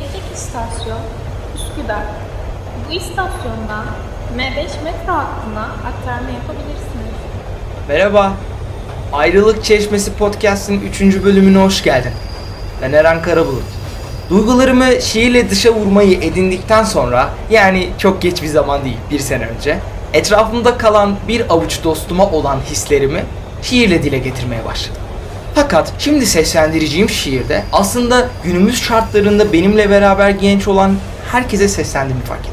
gelecek istasyon Üsküdar. Bu istasyondan M5 metro hattına aktarma yapabilirsiniz. Merhaba, Ayrılık Çeşmesi Podcast'ın 3. bölümüne hoş geldin. Ben Eren Karabulut. Duygularımı şiirle dışa vurmayı edindikten sonra, yani çok geç bir zaman değil, bir sene önce, etrafımda kalan bir avuç dostuma olan hislerimi şiirle dile getirmeye başladım. Fakat şimdi seslendireceğim şiirde aslında günümüz şartlarında benimle beraber genç olan herkese seslendiğimi fark ettim.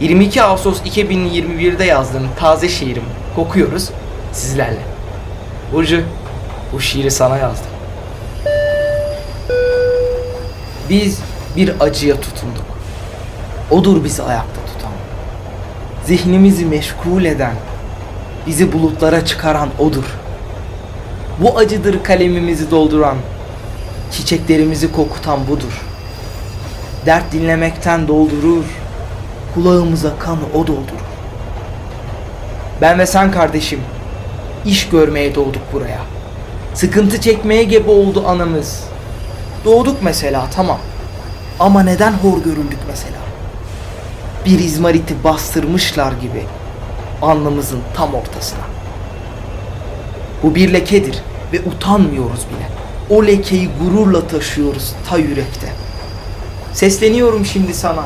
22 Ağustos 2021'de yazdığım taze şiirim Kokuyoruz sizlerle. Burcu, bu şiiri sana yazdım. Biz bir acıya tutunduk. Odur bizi ayakta tutan. Zihnimizi meşgul eden, bizi bulutlara çıkaran odur. Bu acıdır kalemimizi dolduran, çiçeklerimizi kokutan budur. Dert dinlemekten doldurur, kulağımıza kanı o doldurur. Ben ve sen kardeşim, iş görmeye doğduk buraya. Sıkıntı çekmeye gebe oldu anamız. Doğduk mesela, tamam. Ama neden hor görüldük mesela? Bir izmariti bastırmışlar gibi alnımızın tam ortasına. Bu bir lekedir ve utanmıyoruz bile. O lekeyi gururla taşıyoruz ta yürekte. Sesleniyorum şimdi sana.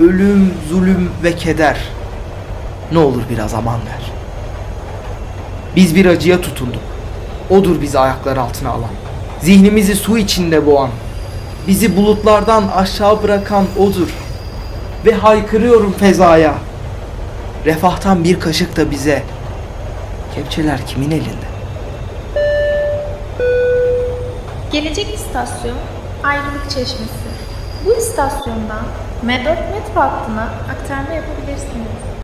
Ölüm, zulüm ve keder. Ne olur biraz aman ver. Biz bir acıya tutunduk. Odur bizi ayaklar altına alan. Zihnimizi su içinde boğan. Bizi bulutlardan aşağı bırakan odur. Ve haykırıyorum fezaya. Refahtan bir kaşık da bize. Kepçeler kimin elinde? Gelecek istasyon Ayrılık Çeşmesi. Bu istasyondan M4 metro hattına aktarma yapabilirsiniz.